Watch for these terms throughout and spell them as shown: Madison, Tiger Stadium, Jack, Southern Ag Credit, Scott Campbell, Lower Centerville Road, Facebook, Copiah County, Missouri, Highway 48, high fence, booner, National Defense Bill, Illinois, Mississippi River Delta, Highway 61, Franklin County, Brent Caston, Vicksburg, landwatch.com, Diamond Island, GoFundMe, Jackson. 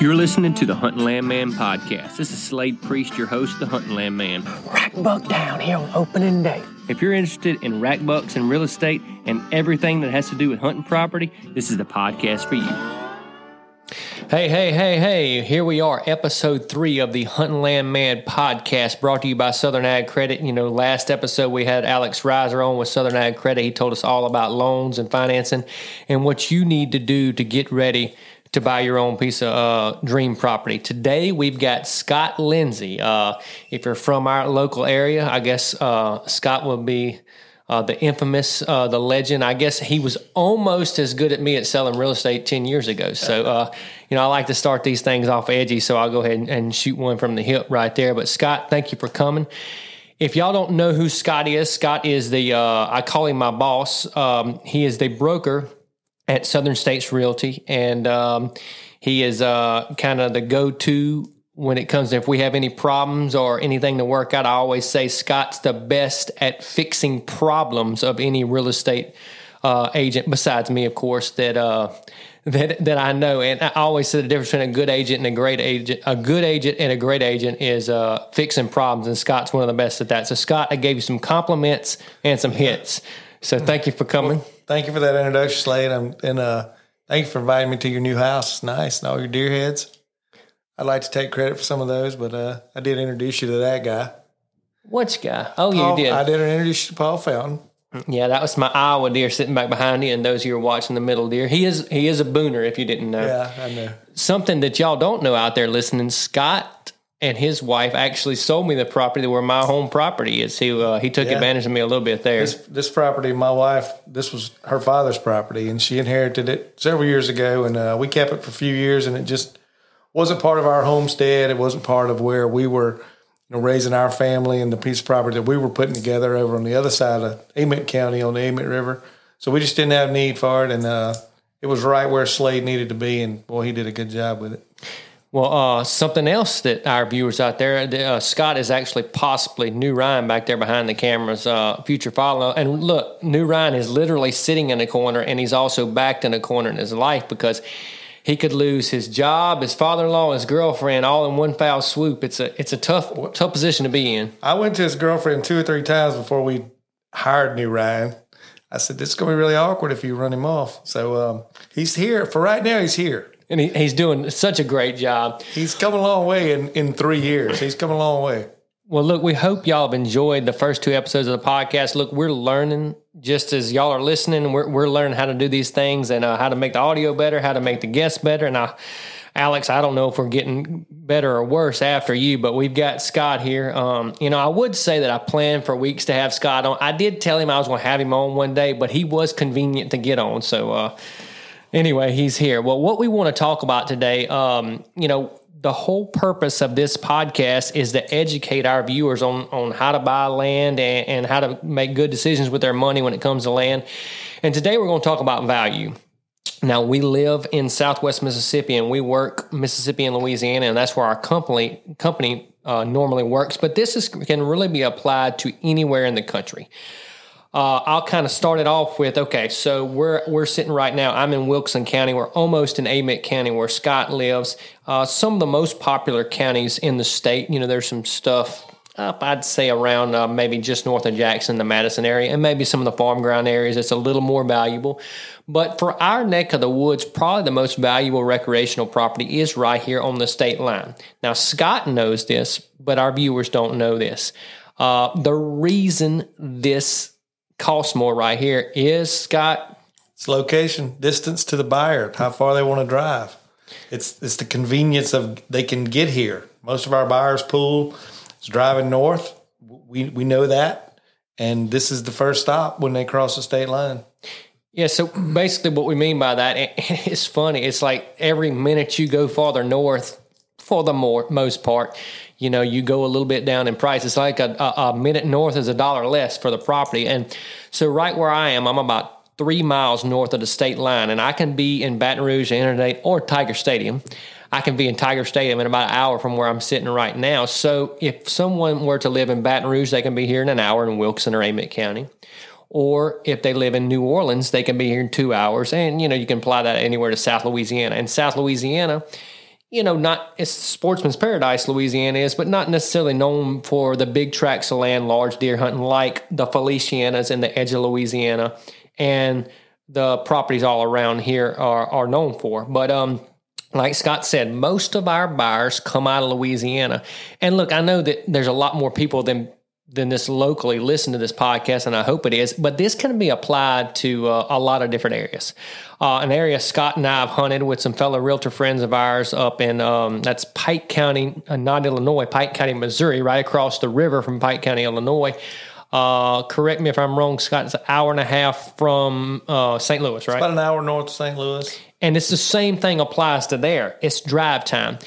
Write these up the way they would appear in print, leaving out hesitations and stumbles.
You're listening to the Hunting Land Man podcast. This is Slade Priest, your host, the Hunting Land Man. Rack buck down here on opening day. If you're interested in rack bucks and real estate and everything that has to do with hunting property, this is the podcast for you. Hey. Here we are, episode 3 of the Hunting Land Man podcast, brought to you by Southern Ag Credit. You know, last episode we had Alex Reiser on with Southern Ag Credit. He told us all about loans and financing and what you need to do to get ready to buy your own piece of dream property. Today, we've got Scott Lindsay. If you're from our local area, I guess Scott will be the infamous, the legend. I guess he was almost as good at me at selling real estate 10 years ago. So, you know, I like to start these things off edgy, so I'll go ahead and shoot one from the hip right there. But Scott, thank you for coming. If y'all don't know who Scott is the, I call him my boss. He is the broker at Southern States Realty, and he is kind of the go-to when it comes to if we have any problems or anything to work out. I always say Scott's the best at fixing problems of any real estate agent, besides me, of course, that I know. And I always say the difference between a good agent and a great agent. A good agent and a great agent is fixing problems, and Scott's one of the best at that. So, Scott, I gave you some compliments and some hits. So thank you for coming. Well, thank you for that introduction, Slade. And thank you for inviting me to your new house. It's nice. And all your deer heads. I'd like to take credit for some of those, but I did introduce you to that guy. Which guy? Oh, Paul, you did. I did introduce you to Paul Fountain. Yeah, that was my Iowa deer sitting back behind you, and those of you who are watching the middle deer. He is a booner, if you didn't know. Yeah, I know. Something that y'all don't know out there listening, Scott and his wife actually sold me the property where my home property is. He took advantage of me a little bit there. This property, my wife, this was her father's property, and she inherited it several years ago, and we kept it for a few years, and it just wasn't part of our homestead. It wasn't part of where we were raising our family and the piece of property that we were putting together over on the other side of Emmett County on the Emmett River. So we just didn't have need for it, and it was right where Slade needed to be, and, boy, he did a good job with it. Well, something else that our viewers out there, Scott is actually possibly New Ryan back there behind the camera's future follow. And look, New Ryan is literally sitting in a corner, and he's also backed in a corner in his life because he could lose his job, his father-in-law, his girlfriend all in one foul swoop. It's a tough position to be in. I went to his girlfriend 2 or 3 times before we hired New Ryan. I said, this is going to be really awkward if you run him off. So he's here. For right now, he's here. And he's doing such a great job. He's come a long way in 3 years. He's come a long way. Well, look, we hope y'all have enjoyed the first 2 episodes of the podcast. Look, we're learning just as y'all are listening. We're learning how to do these things and how to make the audio better, how to make the guests better. And Alex, I don't know if we're getting better or worse after you, but we've got Scott here. I would say that I planned for weeks to have Scott on. I did tell him I was going to have him on one day, but he was convenient to get on. So, anyway, he's here. Well, what we want to talk about today, the whole purpose of this podcast is to educate our viewers on how to buy land and how to make good decisions with their money when it comes to land. And today we're going to talk about value. Now, we live in Southwest Mississippi, and we work Mississippi and Louisiana, and that's where our company normally works. But this can really be applied to anywhere in the country. I'll kind of start it off with, okay, so we're sitting right now. I'm in Wilkinson County. We're almost in Amick County where Scott lives. Some of the most popular counties in the state, there's some stuff up, I'd say around maybe just north of Jackson, the Madison area, and maybe some of the farm ground areas. It's a little more valuable. But for our neck of the woods, probably the most valuable recreational property is right here on the state line. Now, Scott knows this, but our viewers don't know this. The reason this costs more right here is, Scott? It's location, distance to the buyer, how far they want to drive. It's the convenience of they can get here. Most of our buyers' pool is driving north. We know that, and this is the first stop when they cross the state line. Yeah, so basically what we mean by that, and it's funny, it's like every minute you go farther north, for the most part, you know, you go a little bit down in price. It's like a minute north is $1 less for the property. And so right where I am, I'm about 3 miles north of the state line, and I can be in Baton Rouge, Interstate, or Tiger Stadium. I can be in Tiger Stadium in about an hour from where I'm sitting right now. So if someone were to live in Baton Rouge, they can be here in an hour in Wilkinson or Amick County. Or if they live in New Orleans, they can be here in 2 hours. And, you know, you can apply that anywhere to South Louisiana. And South Louisiana, you know, not it's sportsman's paradise, Louisiana is, but not necessarily known for the big tracts of land, large deer hunting, like the Felicianas in the edge of Louisiana and the properties all around here are known for. But like Scott said, most of our buyers come out of Louisiana. And look, I know that there's a lot more people than this locally listen to this podcast, and I hope it is, but this can be applied to a lot of different areas. An area Scott and I have hunted with some fellow realtor friends of ours up in, that's Pike County, not Illinois, Pike County, Missouri, right across the river from Pike County, Illinois. Correct me if I'm wrong, Scott, it's an hour and a half from St. Louis, right? It's about an hour north of St. Louis. And it's the same thing applies to there. It's drive time.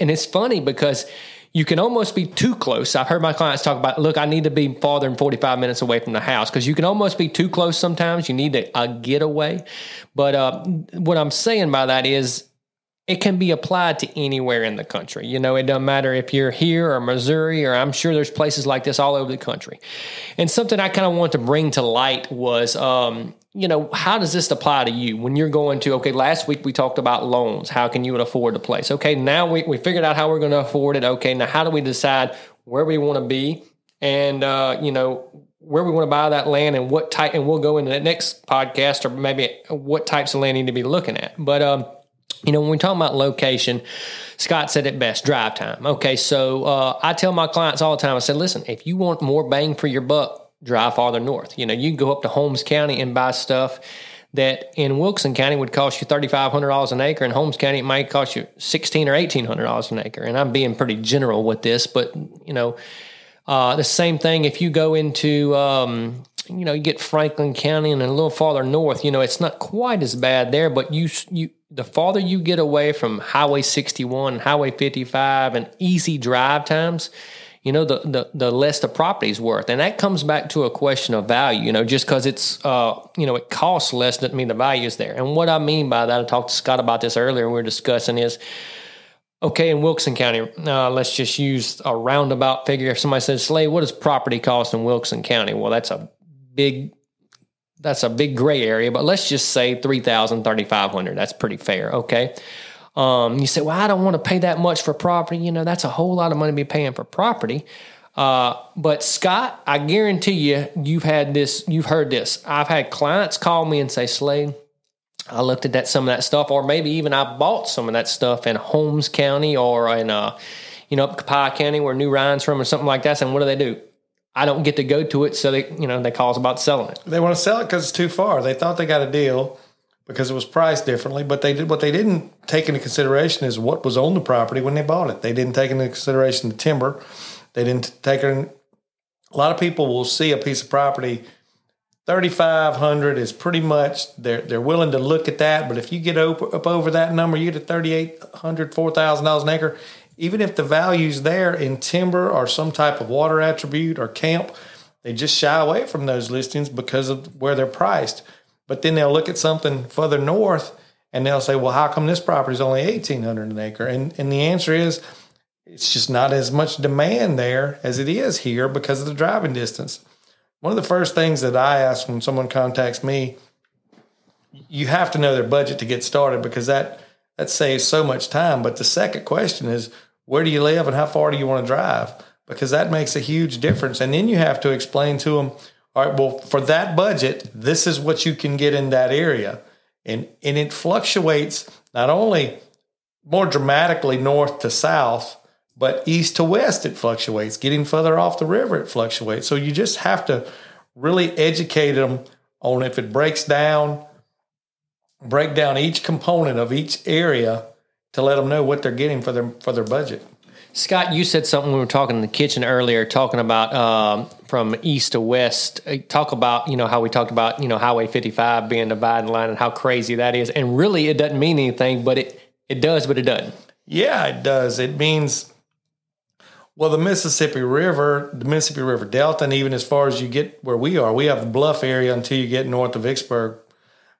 And it's funny because you can almost be too close. I've heard my clients talk about, look, I need to be farther than 45 minutes away from the house because you can almost be too close sometimes. You need a getaway. But what I'm saying by that is it can be applied to anywhere in the country. You know, it doesn't matter if you're here or Missouri, or I'm sure there's places like this all over the country. And something I kind of want to bring to light was, you know, how does this apply to you when you're going to, okay, last week we talked about loans. How can you afford the place? Okay, now we figured out how we're going to afford it. Okay, now how do we decide where we want to be and, you know, where we want to buy that land and what type, and we'll go into the next podcast or maybe what types of land you need to be looking at. But, you know, when we talk about location, Scott said it best, drive time. Okay, so I tell my clients all the time, I said, listen, if you want more bang for your buck, drive farther north. You know, you can go up to Holmes County and buy stuff that in Wilkinson County would cost you $3,500 an acre. In Holmes County, it might cost you $1,600 or $1,800 an acre. And I'm being pretty general with this, but, you know, the same thing if you go into you know, you get Franklin County and a little farther north, you know, it's not quite as bad there, but you the farther you get away from Highway 61 and Highway 55 and easy drive times, you know, the less the property's worth. And that comes back to a question of value, you know, just because it's, you know, it costs less doesn't mean the value is there. And what I mean by that, I talked to Scott about this earlier, we were discussing is, okay, in Wilkinson County, let's just use a roundabout figure. If somebody says, Slade, what does property cost in Wilkinson County? Well, that's a big gray area, but let's just say $3,000, $3,500. That's pretty fair, okay? You say, well, I don't want to pay that much for property. You know, that's a whole lot of money to be paying for property. But Scott, I guarantee you, you've heard this. I've had clients call me and say, Slade, I looked at some of that stuff, or maybe even I bought some of that stuff in Holmes County or in, you know, up Copiah County where New Ryan's from or something like that. And what do? I don't get to go to it, so they call us about selling it. They want to sell it because it's too far. They thought they got a deal because it was priced differently, but they did what they didn't take into consideration is what was on the property when they bought it. They didn't take into consideration the timber. They didn't take in. A lot of people will see a piece of property. $3,500 is pretty much they're willing to look at that, but if you get up over that number, you get to $3,800, $4,000 an acre. Even if the value's there in timber or some type of water attribute or camp, they just shy away from those listings because of where they're priced. But then they'll look at something further north and they'll say, well, how come this property's only $1,800 an acre? And the answer is it's just not as much demand there as it is here because of the driving distance. One of the first things that I ask when someone contacts me, you have to know their budget to get started because that saves so much time. But the second question is, where do you live and how far do you want to drive? because that makes a huge difference. And then you have to explain to them, all right, well, for that budget, this is what you can get in that area. And it fluctuates not only more dramatically north to south, but east to west it fluctuates. Getting further off the river, it fluctuates. So you just have to really educate them on if it breaks down, break down each component of each area to let them know what they're getting for their budget. Scott, you said something when we were talking in the kitchen earlier, talking about from east to west. Talk about, you know, how we talked about, you know, Highway 55 being the dividing line and how crazy that is. And really, it doesn't mean anything, but it does, but it doesn't. Yeah, it does. It means, well, the Mississippi River Delta, and even as far as you get where we have the Bluff area until you get north of Vicksburg.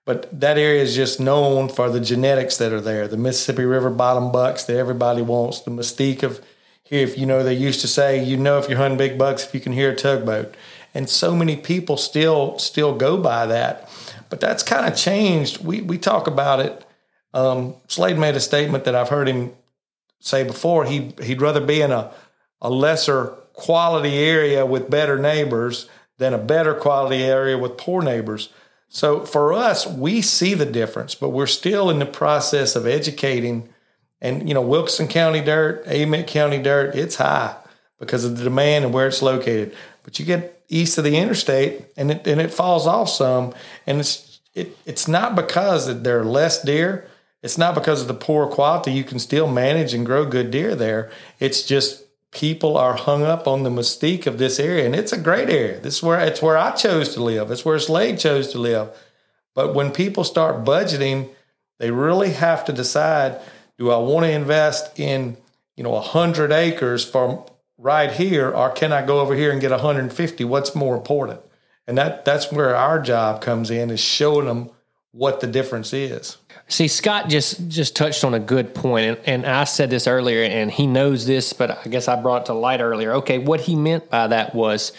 But that area is just known for the genetics that are there, the Mississippi River bottom bucks that everybody wants, the mystique of here. If you know, they used to say, you know, if you're hunting big bucks, if you can hear a tugboat. And so many people still go by that. But that's kind of changed. We talk about it. Slade made a statement that I've heard him say before. He'd rather be in a lesser quality area with better neighbors than a better quality area with poor neighbors. So for us, we see the difference, but we're still in the process of educating. And, you know, Wilkinson County dirt, Amick County dirt, it's high because of the demand and where it's located. But you get east of the interstate, and it falls off some. And it's not because that there are less deer. It's not because of the poor quality. You can still manage and grow good deer there. It's just people are hung up on the mystique of this area, and it's a great area. It's where I chose to live. It's where Slade chose to live. But when people start budgeting, they really have to decide: do I want to invest in 100 acres from right here, or can I go over here and get 150? What's more important? And that's where our job comes in, is showing them what the difference is. See, Scott just touched on a good point, and I said this earlier, and he knows this, but I guess I brought it to light earlier. Okay, what he meant by that was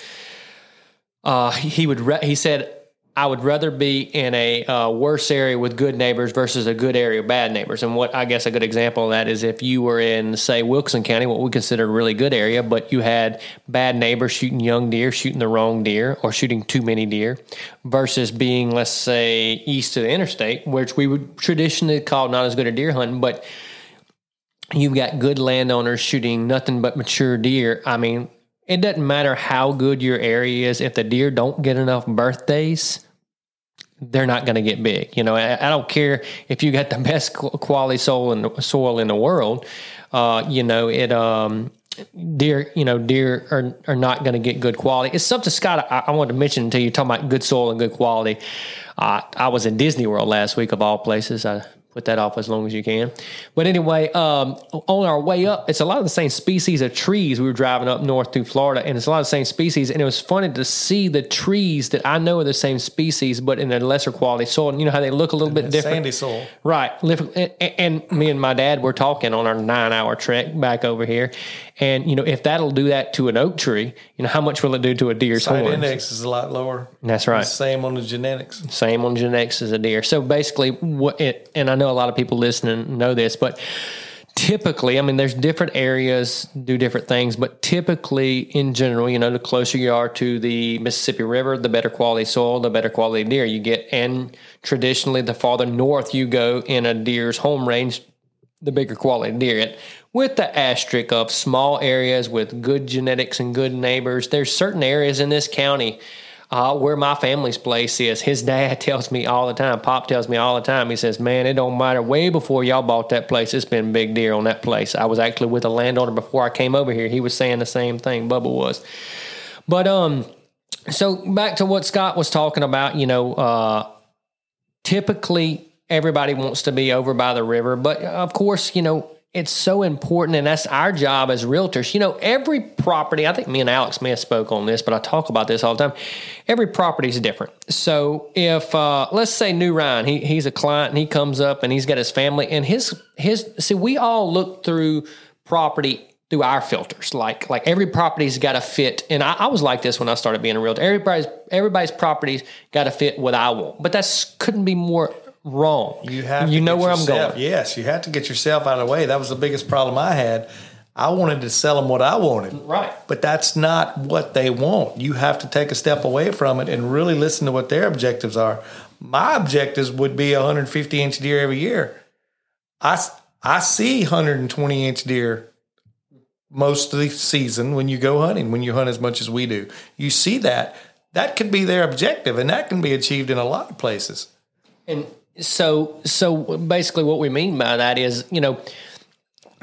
he said, I would rather be in a worse area with good neighbors versus a good area with bad neighbors. And what I guess a good example of that is if you were in, say, Wilkinson County, what we consider a really good area, but you had bad neighbors shooting young deer, shooting the wrong deer, or shooting too many deer, versus being, let's say, east of the interstate, which we would traditionally call not as good a deer hunting, but you've got good landowners shooting nothing but mature deer. I mean, it doesn't matter how good your area is. If the deer don't get enough birthdays, they're not going to get big. You know, I don't care if you got the best quality soil in the world. Deer are not going to get good quality. It's something, Scott, I wanted to mention until you're talking about good soil and good quality. I was in Disney World last week, of all places. I put that off as long as you can. But anyway, on our way up, it's a lot of the same species of trees. We were driving up north through Florida, and it's a lot of the same species. And it was funny to see the trees that I know are the same species, but in a lesser quality soil. And you know how they look a little bit different? Sandy soil. Right. And me and my dad were talking on our 9-hour trek back over here. And, you know, if that'll do that to an oak tree, you know, how much will it do to a deer's horns? Site index is a lot lower. That's right. Same on the genetics. Same on genetics as a deer. So basically, and I know a lot of people listening know this, but typically, I mean, there's different areas do different things, but typically in general, you know, the closer you are to the Mississippi River, the better quality soil, the better quality deer you get. And traditionally, the farther north you go in a deer's home range, the bigger quality deer it. With the asterisk of small areas with good genetics and good neighbors, there's certain areas in this county where my family's place is. His dad tells me all the time, Pop tells me all the time, he says, man, it don't matter. Way before y'all bought that place, it's been big deer on that place. I was actually with a landowner before I came over here. He was saying the same thing, Bubba was. But so back to what Scott was talking about, you know, typically everybody wants to be over by the river. But of course, you know, it's so important, and that's our job as realtors. You know, every property, I think me and Alex may have spoke on this, but I talk about this all the time. Every property is different. So if, let's say New Ryan, he's a client, and he comes up, and he's got his family, and see, we all look through property through our filters. Like every property's got to fit, and I was like this when I started being a realtor. Everybody's property's got to fit what I want, but that couldn't be more wrong. You know where I'm going. Yes, you have to get yourself out of the way. That was the biggest problem I had. I wanted to sell them what I wanted. Right. But that's not what they want. You have to take a step away from it and really listen to what their objectives are. My objectives would be 150-inch deer every year. I see 120-inch deer most of the season when you go hunting, when you hunt as much as we do. You see that. That could be their objective, and that can be achieved in a lot of places. And so basically what we mean by that is, you know,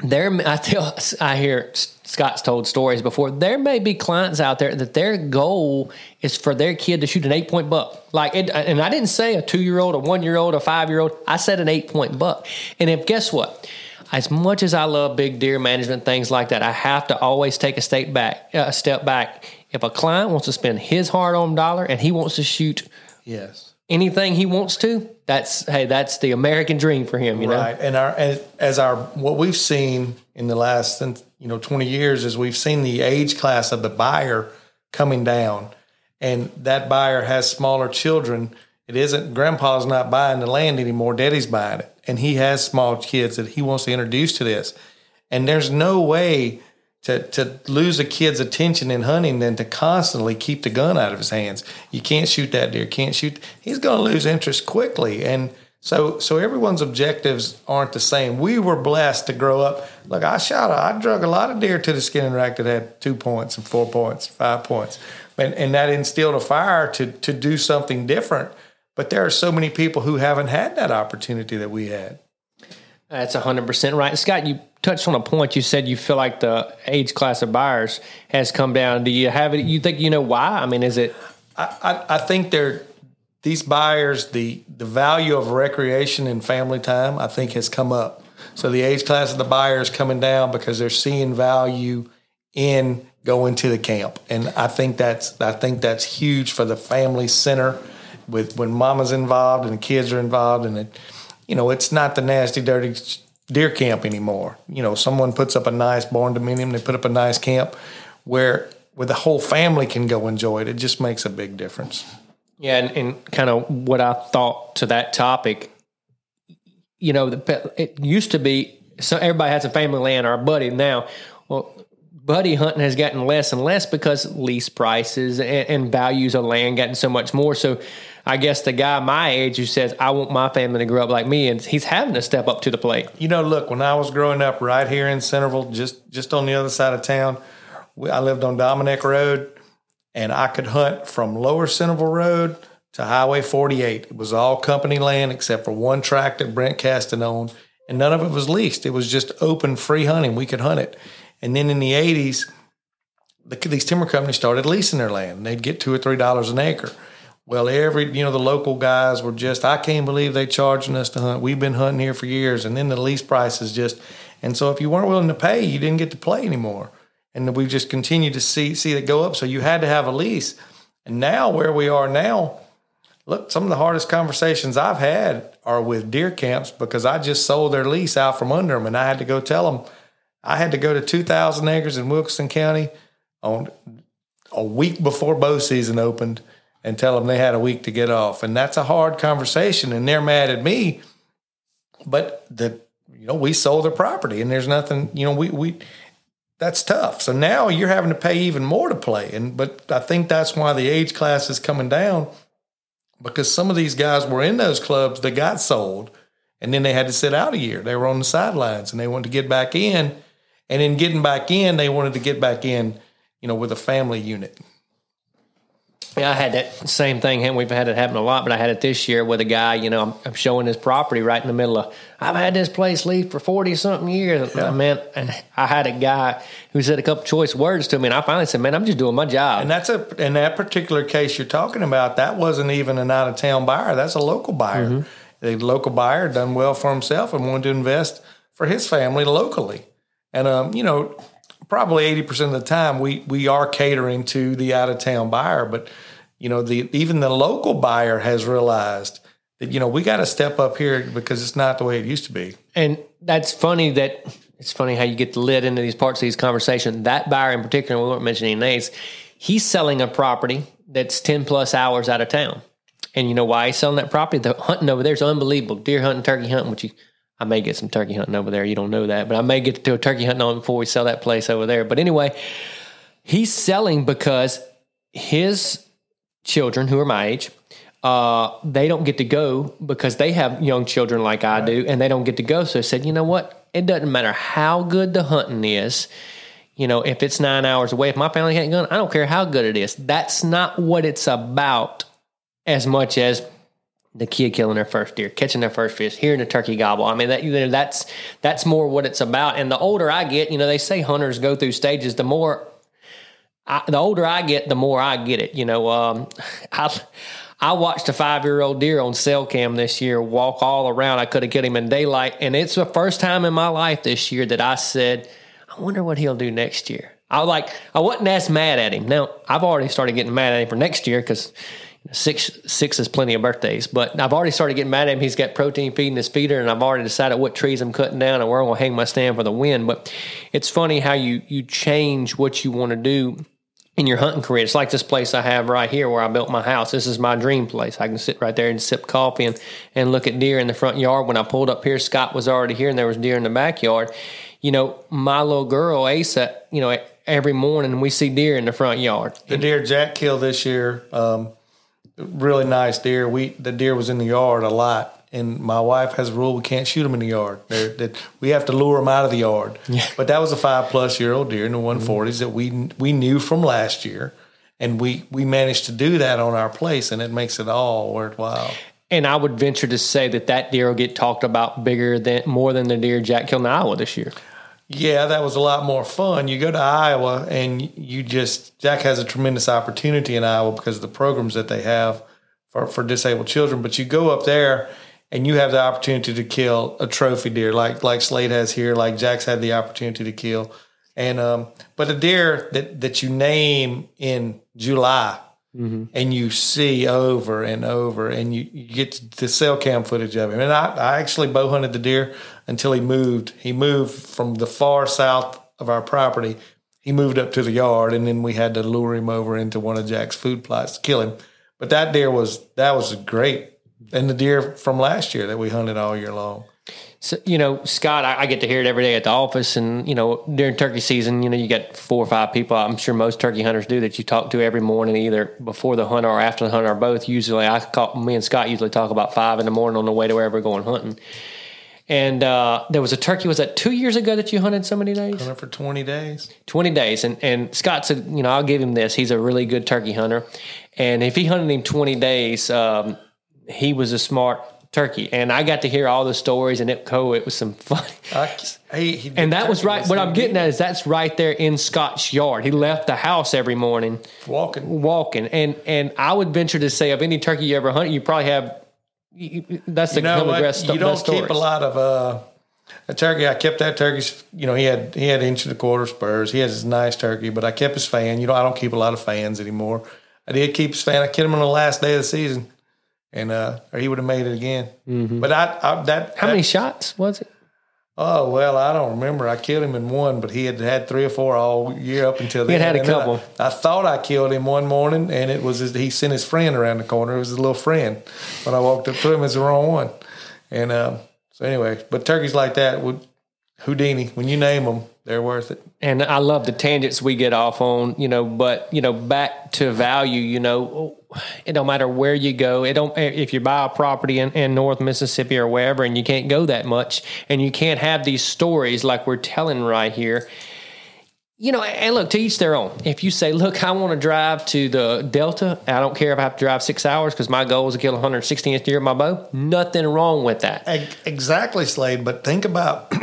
I hear Scott's told stories before. There may be clients out there that their goal is for their kid to shoot an 8-point buck. And I didn't say a 2-year-old, a 1-year-old, a 5-year-old. I said an 8-point buck. And if guess what? As much as I love big deer management, things like that, I have to always take a step back. If a client wants to spend his hard-earned dollar and he wants to shoot, yes, anything he wants to, that's the American dream for him, you know. Right, what we've seen in the last 20 years is we've seen the age class of the buyer coming down, and that buyer has smaller children. It isn't grandpa's not buying the land anymore; daddy's buying it, and he has small kids that he wants to introduce to this. And there's no way to lose a kid's attention in hunting than to constantly keep the gun out of his hands. You can't shoot that deer, he's going to lose interest quickly. And so everyone's objectives aren't the same. We were blessed to grow up. Look, I drug a lot of deer to the skin and rack that had 2 points and 4 points, 5 points. And that instilled a fire to do something different. But there are so many people who haven't had that opportunity that we had. That's 100% right. Scott, you touched on a point. You said you feel like the age class of buyers has come down. Do you have it? You think you know why? I mean, is it? I think these buyers, the value of recreation and family time, I think, has come up. So the age class of the buyer is coming down because they're seeing value in going to the camp, and I think that's huge for the family center. When mama's involved and the kids are involved, and it. You know, it's not the nasty, dirty deer camp anymore. You know, someone puts up a nice barn dominium, they put up a nice camp where the whole family can go enjoy it. It just makes a big difference. Yeah, and kind of what I thought to that topic, you know, it used to be, so everybody has a family land or a buddy now. Well, buddy hunting has gotten less and less because lease prices and values of land gotten so much more. So I guess the guy my age who says, I want my family to grow up like me, and he's having to step up to the plate. You know, look, when I was growing up right here in Centerville, just on the other side of town, I lived on Dominick Road, and I could hunt from Lower Centerville Road to Highway 48. It was all company land except for one tract that Brent Caston owned, and none of it was leased. It was just open, free hunting. We could hunt it. And then in the 80s, these timber companies started leasing their land. They'd get $2 or $3 an acre. Well, the local guys were just, I can't believe they charging us to hunt. We've been hunting here for years. And then the lease price is just, and so if you weren't willing to pay, you didn't get to play anymore. And we just continued to see that go up. So you had to have a lease. And now where we are now, look, some of the hardest conversations I've had are with deer camps because I just sold their lease out from under them. And I had to go tell them, I had to go to 2,000 acres in Wilkinson County on a week before bow season opened and tell them they had a week to get off. And that's a hard conversation, and they're mad at me. But, we sold their property, and there's nothing, that's tough. So now you're having to pay even more to play. But I think that's why the age class is coming down, because some of these guys were in those clubs that got sold, and then they had to sit out a year. They were on the sidelines, and they wanted to get back in. And in getting back in, they wanted to get back in, with a family unit. Yeah, I had that same thing, and we've had it happen a lot, but I had it this year with a guy, I'm showing his property right in the middle of, I've had this place leased for 40-something years. Yeah. Man, and I had a guy who said a couple choice words to me, and I finally said, man, I'm just doing my job. And in that particular case you're talking about, that wasn't even an out-of-town buyer. That's a local buyer. Mm-hmm. The local buyer done well for himself and wanted to invest for his family locally. And, probably 80% of the time we are catering to the out-of-town buyer, but, even the local buyer has realized that, we got to step up here because it's not the way it used to be. And that's funny how you get led into these parts of these conversations. That buyer in particular, we won't mention any names, he's selling a property that's 10-plus hours out of town. And you know why he's selling that property? The hunting over there is unbelievable. Deer hunting, turkey hunting, which I may get some turkey hunting over there. You don't know that, but I may get to do a turkey hunting on before we sell that place over there. But anyway, he's selling because his children, who are my age, they don't get to go because they have young children like I do, and they don't get to go. So I said, you know what? It doesn't matter how good the hunting is. You know, if it's 9 hours away, if my family can't go, I don't care how good it is. That's not what it's about as much as the kid killing their first deer, catching their first fish, hearing the turkey gobble. I mean, that's more what it's about. And the older I get, you know, they say hunters go through stages. The older I get, the more I get it. You know, I watched a 5-year-old deer on cell cam this year walk all around. I could have killed him in daylight. And it's the first time in my life this year that I said, I wonder what he'll do next year. I wasn't as mad at him. Now, I've already started getting mad at him for next year because six is plenty of birthdays. But I've already started getting mad at him. He's got protein feed in his feeder, and I've already decided what trees I'm cutting down and where I'm going to hang my stand for the wind. But it's funny how you change what you want to do in your hunting career. It's like this place I have right here where I built my house. This is my dream place. I can sit right there and sip coffee and look at deer in the front yard. When I pulled up here, Scott was already here, and there was deer in the backyard. You know, my little girl, Asa, you know, every morning we see deer in the front yard. The deer Jack killed this year, really nice deer. The deer was in the yard a lot. And my wife has a rule we can't shoot them in the yard. We have to lure them out of the yard. Yeah. But that was a 5-plus-year-old deer in the 140s that we knew from last year. And we managed to do that on our place, and it makes it all worthwhile. And I would venture to say that deer will get talked about more than the deer Jack killed in Iowa this year. Yeah, that was a lot more fun. You go to Iowa, and Jack has a tremendous opportunity in Iowa because of the programs that they have for disabled children. But you go up there, and you have the opportunity to kill a trophy deer like Slade has here, like Jack's had the opportunity to kill. And but a deer that you name in July, and you see over and over, and you get the cell cam footage of him. And I actually bow hunted the deer until he moved. He moved from the far south of our property. He moved up to the yard, and then we had to lure him over into one of Jack's food plots to kill him. But that deer was great. And the deer from last year that we hunted all year long. So, you know, Scott, I get to hear it every day at the office. And, you know, during turkey season, you know, you got 4 or 5 people, I'm sure most turkey hunters do, that you talk to every morning, either before the hunt or after the hunt or both. Usually me and Scott usually talk about 5 in the morning on the way to wherever we're going hunting. And there was a turkey, was that 2 years ago that you hunted so many days? Hunted for 20 days. 20 days. And Scott said, you know, I'll give him this. He's a really good turkey hunter. And if he hunted him 20 days, he was a smart turkey, and I got to hear all the stories, and it was some fun. And that was right. What I'm getting at is that's right there in Scott's yard. He left the house every morning walking, and I would venture to say of any turkey you ever hunt, you probably have. That's the best story. You don't keep a lot of a turkey. I kept that turkey. You know, he had 1 1/4 inch spurs. He has his nice turkey, but I kept his fan. You know, I don't keep a lot of fans anymore. I did keep his fan. I kept him on the last day of the season. And or he would have made it again. Mm-hmm. But many shots was it? Oh well, I don't remember. I killed him in one, but he had 3 or 4 all year up until then. He had a couple. I thought I killed him one morning, and it was he sent his friend around the corner. It was his little friend. When I walked up to him, it was the wrong one. And so anyway, but turkeys like that would Houdini. When you name them, they're worth it. And I love the tangents we get off on, you know, but, you know, back to value, you know, it don't matter where you go. If you buy a property in North Mississippi or wherever, and you can't go that much, and you can't have these stories like we're telling right here, you know, and look, to each their own. If you say, look, I want to drive to the Delta, I don't care if I have to drive 6 hours because my goal is to kill 116th deer with my bow, nothing wrong with that. Exactly, Slade, but think about...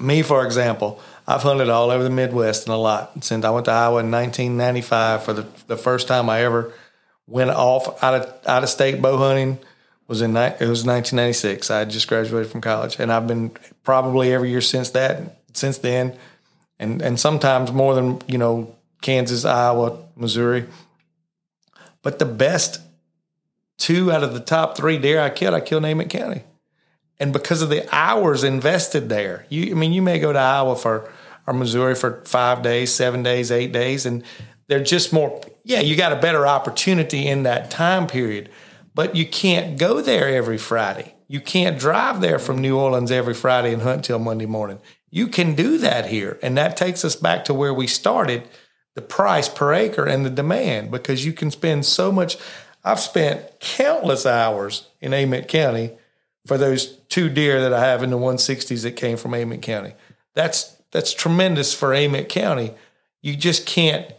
Me, for example, I've hunted all over the Midwest and a lot since I went to Iowa in 1995 for the first time I ever went off out of state bow hunting was 1996. I had just graduated from college, and I've been probably every year since then, and sometimes more than, you know, Kansas, Iowa, Missouri. But the best 2 out of the top 3 deer I killed in Emmett County. And because of the hours invested there, you may go to Iowa or Missouri for 5 days, 7 days, 8 days, and they're just more. Yeah, you got a better opportunity in that time period, but you can't go there every Friday. You can't drive there from New Orleans every Friday and hunt till Monday morning. You can do that here. And that takes us back to where we started, the price per acre and the demand, because you can spend so much. I've spent countless hours in Amick County for those 2 deer that I have in the 160s that came from Amick County. That's tremendous for Amick County. You just can't,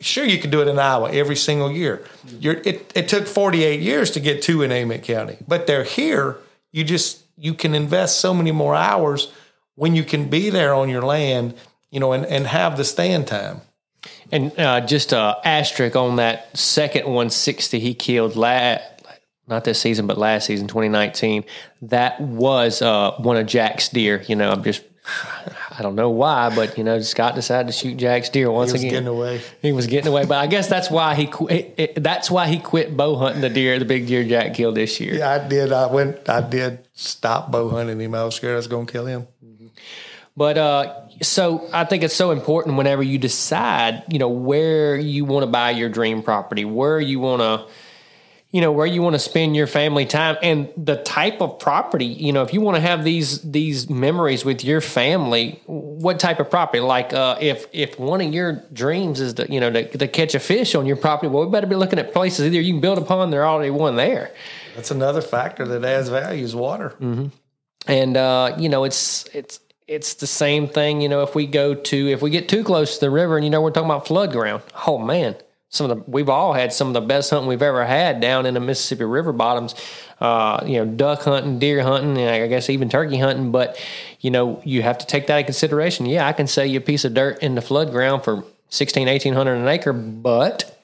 sure you can do it in Iowa every single year. It took 48 years to get 2 in Amick County, but they're here. You can invest so many more hours when you can be there on your land, and have the stand time. And just an asterisk on that second 160 he killed not this season, but last season, 2019, that was one of Jack's deer. I don't know why, but, Scott decided to shoot Jack's deer once again. He was getting away. But I guess that's why he quit bow hunting the big deer Jack killed this year. Yeah, I did. I did stop bow hunting him. I was scared I was going to kill him. Mm-hmm. But so I think it's so important whenever you decide, where you want to buy your dream property, where you want to spend your family time, and the type of property. If you want to have these memories with your family, what type of property? Like if one of your dreams is to catch a fish on your property, well, we better be looking at places either you can build upon, there already one there. That's another factor that adds value is water. Mm-hmm. And it's the same thing. If we get too close to the river, and we're talking about flood ground. Oh man. We've all had some of the best hunting we've ever had down in the Mississippi River bottoms, duck hunting, deer hunting, and I guess even turkey hunting. But, you have to take that into consideration. Yeah, I can sell you a piece of dirt in the flood ground for $1,600-$1,800 an acre, but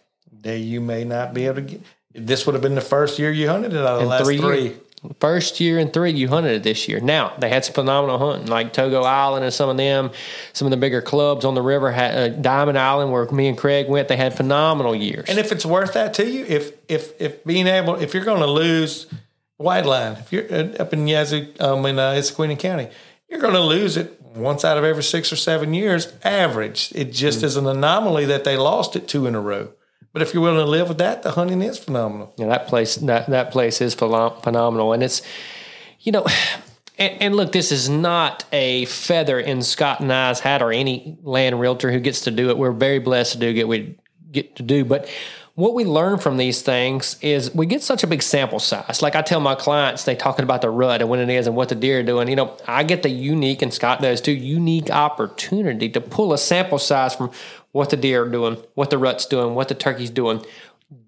you may not be able to get. This would have been the first year you hunted it out of the last three. First year and 3, you hunted it this year. Now, they had some phenomenal hunting, like Togo Island and some of the bigger clubs on the river, Diamond Island, where me and Craig went, they had phenomenal years. And if it's worth that to you, if you're going to lose white line, if you're up in Yazoo, in Esquina County, you're going to lose it once out of every 6 or 7 years, average. It just is an anomaly that they lost it 2 in a row. But if you're willing to live with that, the hunting is phenomenal. Yeah, that place is phenomenal, and it's, and look, this is not a feather in Scott and I's hat or any land realtor who gets to do it. We're very blessed to get to do. But what we learn from these things is we get such a big sample size. Like I tell my clients, they talking about the rut and when it is and what the deer are doing. I get the unique, and Scott does too, unique opportunity to pull a sample size from what the deer are doing, what the rut's doing, what the turkey's doing,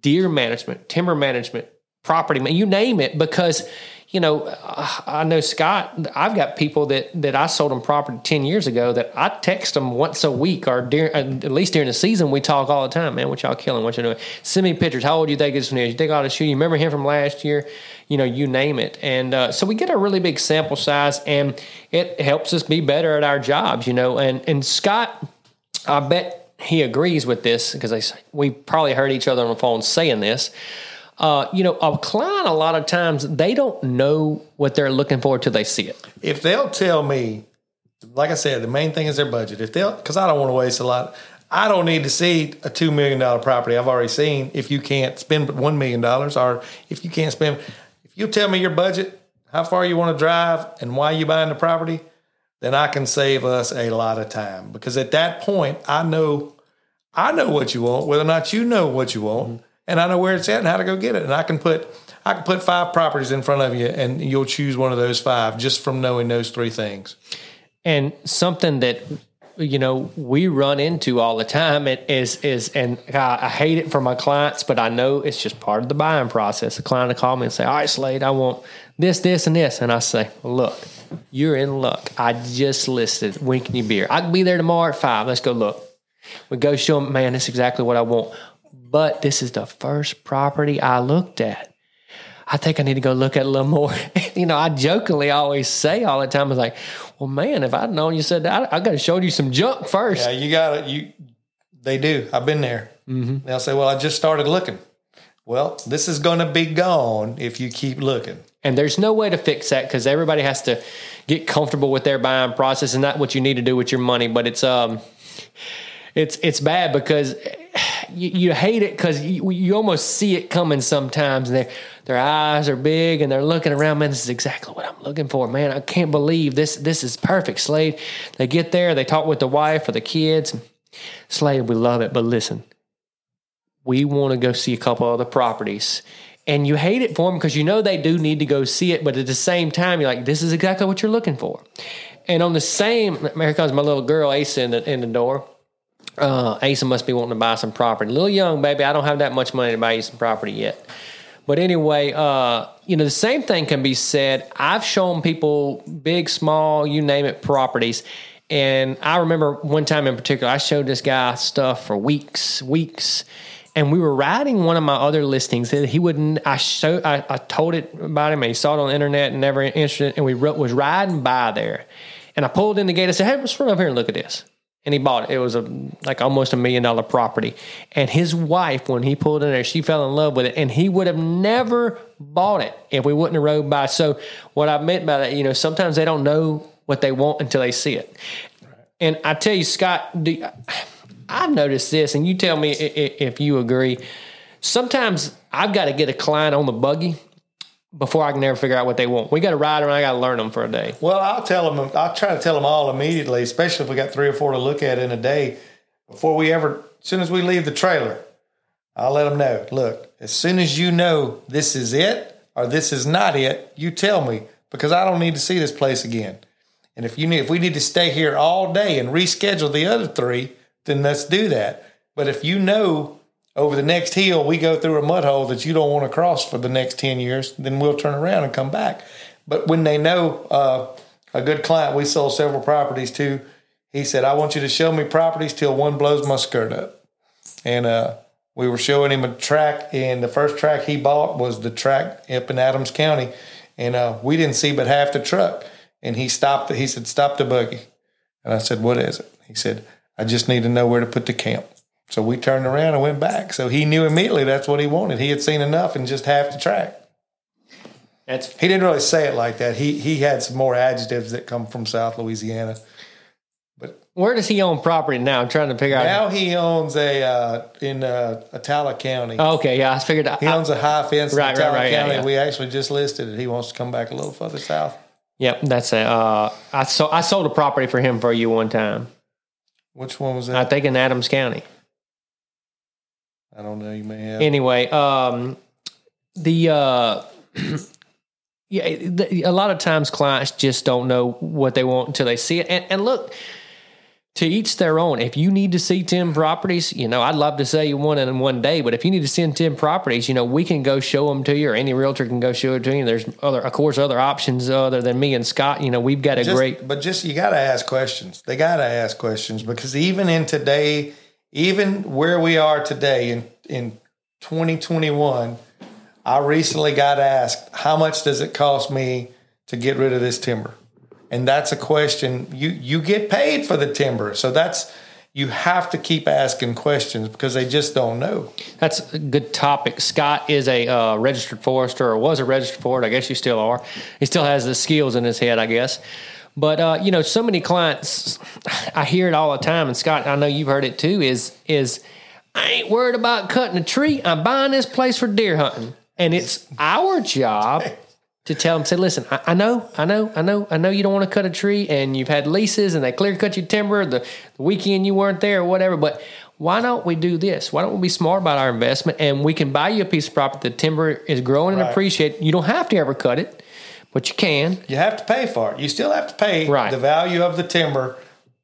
deer management, timber management, property, you name it. Because, I know Scott, I've got people that I sold them property 10 years ago that I text them once a week, or at least during the season, we talk all the time, man, what y'all killing, what y'all doing? Send me pictures. How old do you think this one is? You think I ought to shoot? You remember him from last year? You name it. And so we get a really big sample size, and it helps us be better at our jobs, And Scott, I bet, he agrees with this because we probably heard each other on the phone saying this. A client, a lot of times, they don't know what they're looking for till they see it. If they'll tell me, like I said, the main thing is their budget. Because I don't want to waste a lot. I don't need to see a $2 million property I've already seen if you can't spend $1 million or if you can't spend. If you tell me your budget, how far you want to drive and why you buying the property, then I can save us a lot of time. Because at that point, I know what you want, whether or not you know what you want, and I know where it's at and how to go get it. And I can put 5 properties in front of you, and you'll choose one of those 5 just from knowing those 3 things. And something that we run into all the time, I hate it for my clients, but I know it's just part of the buying process. A client will call me and say, "All right, Slade, I want this, this, and this," and I say, "Look, you're in luck. I just listed Winkney Beer. I can be there tomorrow at 5. Let's go look." We go show them, man, that's exactly what I want. But this is the first property I looked at. I think I need to go look at a little more. I jokingly always say all the time, I was like, well, man, if I'd known you said that, I got to show you some junk first. Yeah, you got it. They do. I've been there. Mm-hmm. They'll say, well, I just started looking. Well, this is going to be gone if you keep looking. And there's no way to fix that because everybody has to get comfortable with their buying process, and not what you need to do with your money. But it's bad because you hate it because you almost see it coming sometimes. And Their eyes are big, and they're looking around. Man, this is exactly what I'm looking for. Man, I can't believe this. This is perfect, Slade. They get there. They talk with the wife or the kids. Slade, we love it, but listen, we want to go see a couple other properties. And you hate it for them because you know they do need to go see it, but at the same time, you're like, this is exactly what you're looking for. And on the same, here comes my little girl, Asa, in the door. Asa must be wanting to buy some property. Little young, baby, I don't have that much money to buy you some property yet. But anyway, the same thing can be said. I've shown people big, small, you name it, properties. And I remember one time in particular, I showed this guy stuff for weeks. And we were riding one of my other listings that he wouldn't. I told it about him, and he saw it on the internet and never interested. And we was riding by there, and I pulled in the gate. I said, "Hey, let's run over here and look at this." And he bought it. It was like almost $1 million property. And his wife, when he pulled in there, she fell in love with it. And he would have never bought it if we wouldn't have rode by. So what I meant by that, sometimes they don't know what they want until they see it. Right. And I tell you, Scott, I've noticed this, and you tell me if you agree. Sometimes I've got to get a client on the buggy before I can ever figure out what they want. We got to ride around. I got to learn them for a day. Well, I'll try to tell them all immediately, especially if we got 3 or 4 to look at in a day. As soon as we leave the trailer, I'll let them know. Look, as soon as you know this is it or this is not it, you tell me, because I don't need to see this place again. And if we need to stay here all day and reschedule the other 3. Then let's do that. But if over the next hill we go through a mud hole that you don't want to cross for the next 10 years, then we'll turn around and come back. But when they know, a good client we sold several properties to, he said, I want you to show me properties till one blows my skirt up. And we were showing him a track, and the first track he bought was the track up in Adams County. And we didn't see but half the truck. And he said, stop the buggy. And I said, what is it? He said, I just need to know where to put the camp. So we turned around and went back. So he knew immediately that's what he wanted. He had seen enough in just half the track. He didn't really say it like that. He had some more adjectives that come from South Louisiana. But where does he own property now? I'm trying to figure out. Now he owns in Itala County. Oh, okay, yeah, I figured. He owns a high fence in Itala County. Yeah. We actually just listed it. He wants to come back a little further south. Yep, that's I sold a property for him for you one time. Which one was that? I think in Adams County. I don't know. You may have. Anyway, a lot of times clients just don't know what they want until they see it. And look, to each their own. If you need to see 10 properties, I'd love to sell you one in one day, but if you need to send 10 properties, we can go show them to you, or any realtor can go show it to you. There's other options other than me and Scott. We've got you got to ask questions. They got to ask questions, because even where we are today in 2021, I recently got asked, how much does it cost me to get rid of this timber? And that's a question. You get paid for the timber. So you have to keep asking questions, because they just don't know. That's a good topic. Scott is a registered forester, or was a registered forester. I guess you still are. He still has the skills in his head, I guess. But, so many clients, I hear it all the time. And Scott, I know you've heard it too, is I ain't worried about cutting a tree. I'm buying this place for deer hunting. And it's our job to tell them, say, listen, I know you don't want to cut a tree, and you've had leases and they clear cut your timber the weekend you weren't there or whatever, but why don't we do this? Why don't we be smart about our investment, and we can buy you a piece of property. The timber is growing and appreciated. You don't have to ever cut it, but you can. You have to pay for it. You still have to pay the value of the timber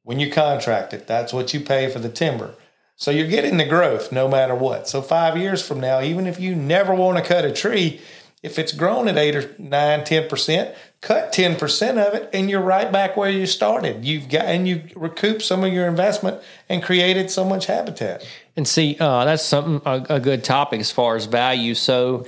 when you contract it. That's what you pay for the timber. So you're getting the growth no matter what. So 5 years from now, even if you never want to cut a tree, if it's grown at 8 or 9, 10%, cut 10% of it, and you're right back where you started. You recoup some of your investment and created so much habitat. And see, that's something a good topic as far as value. So,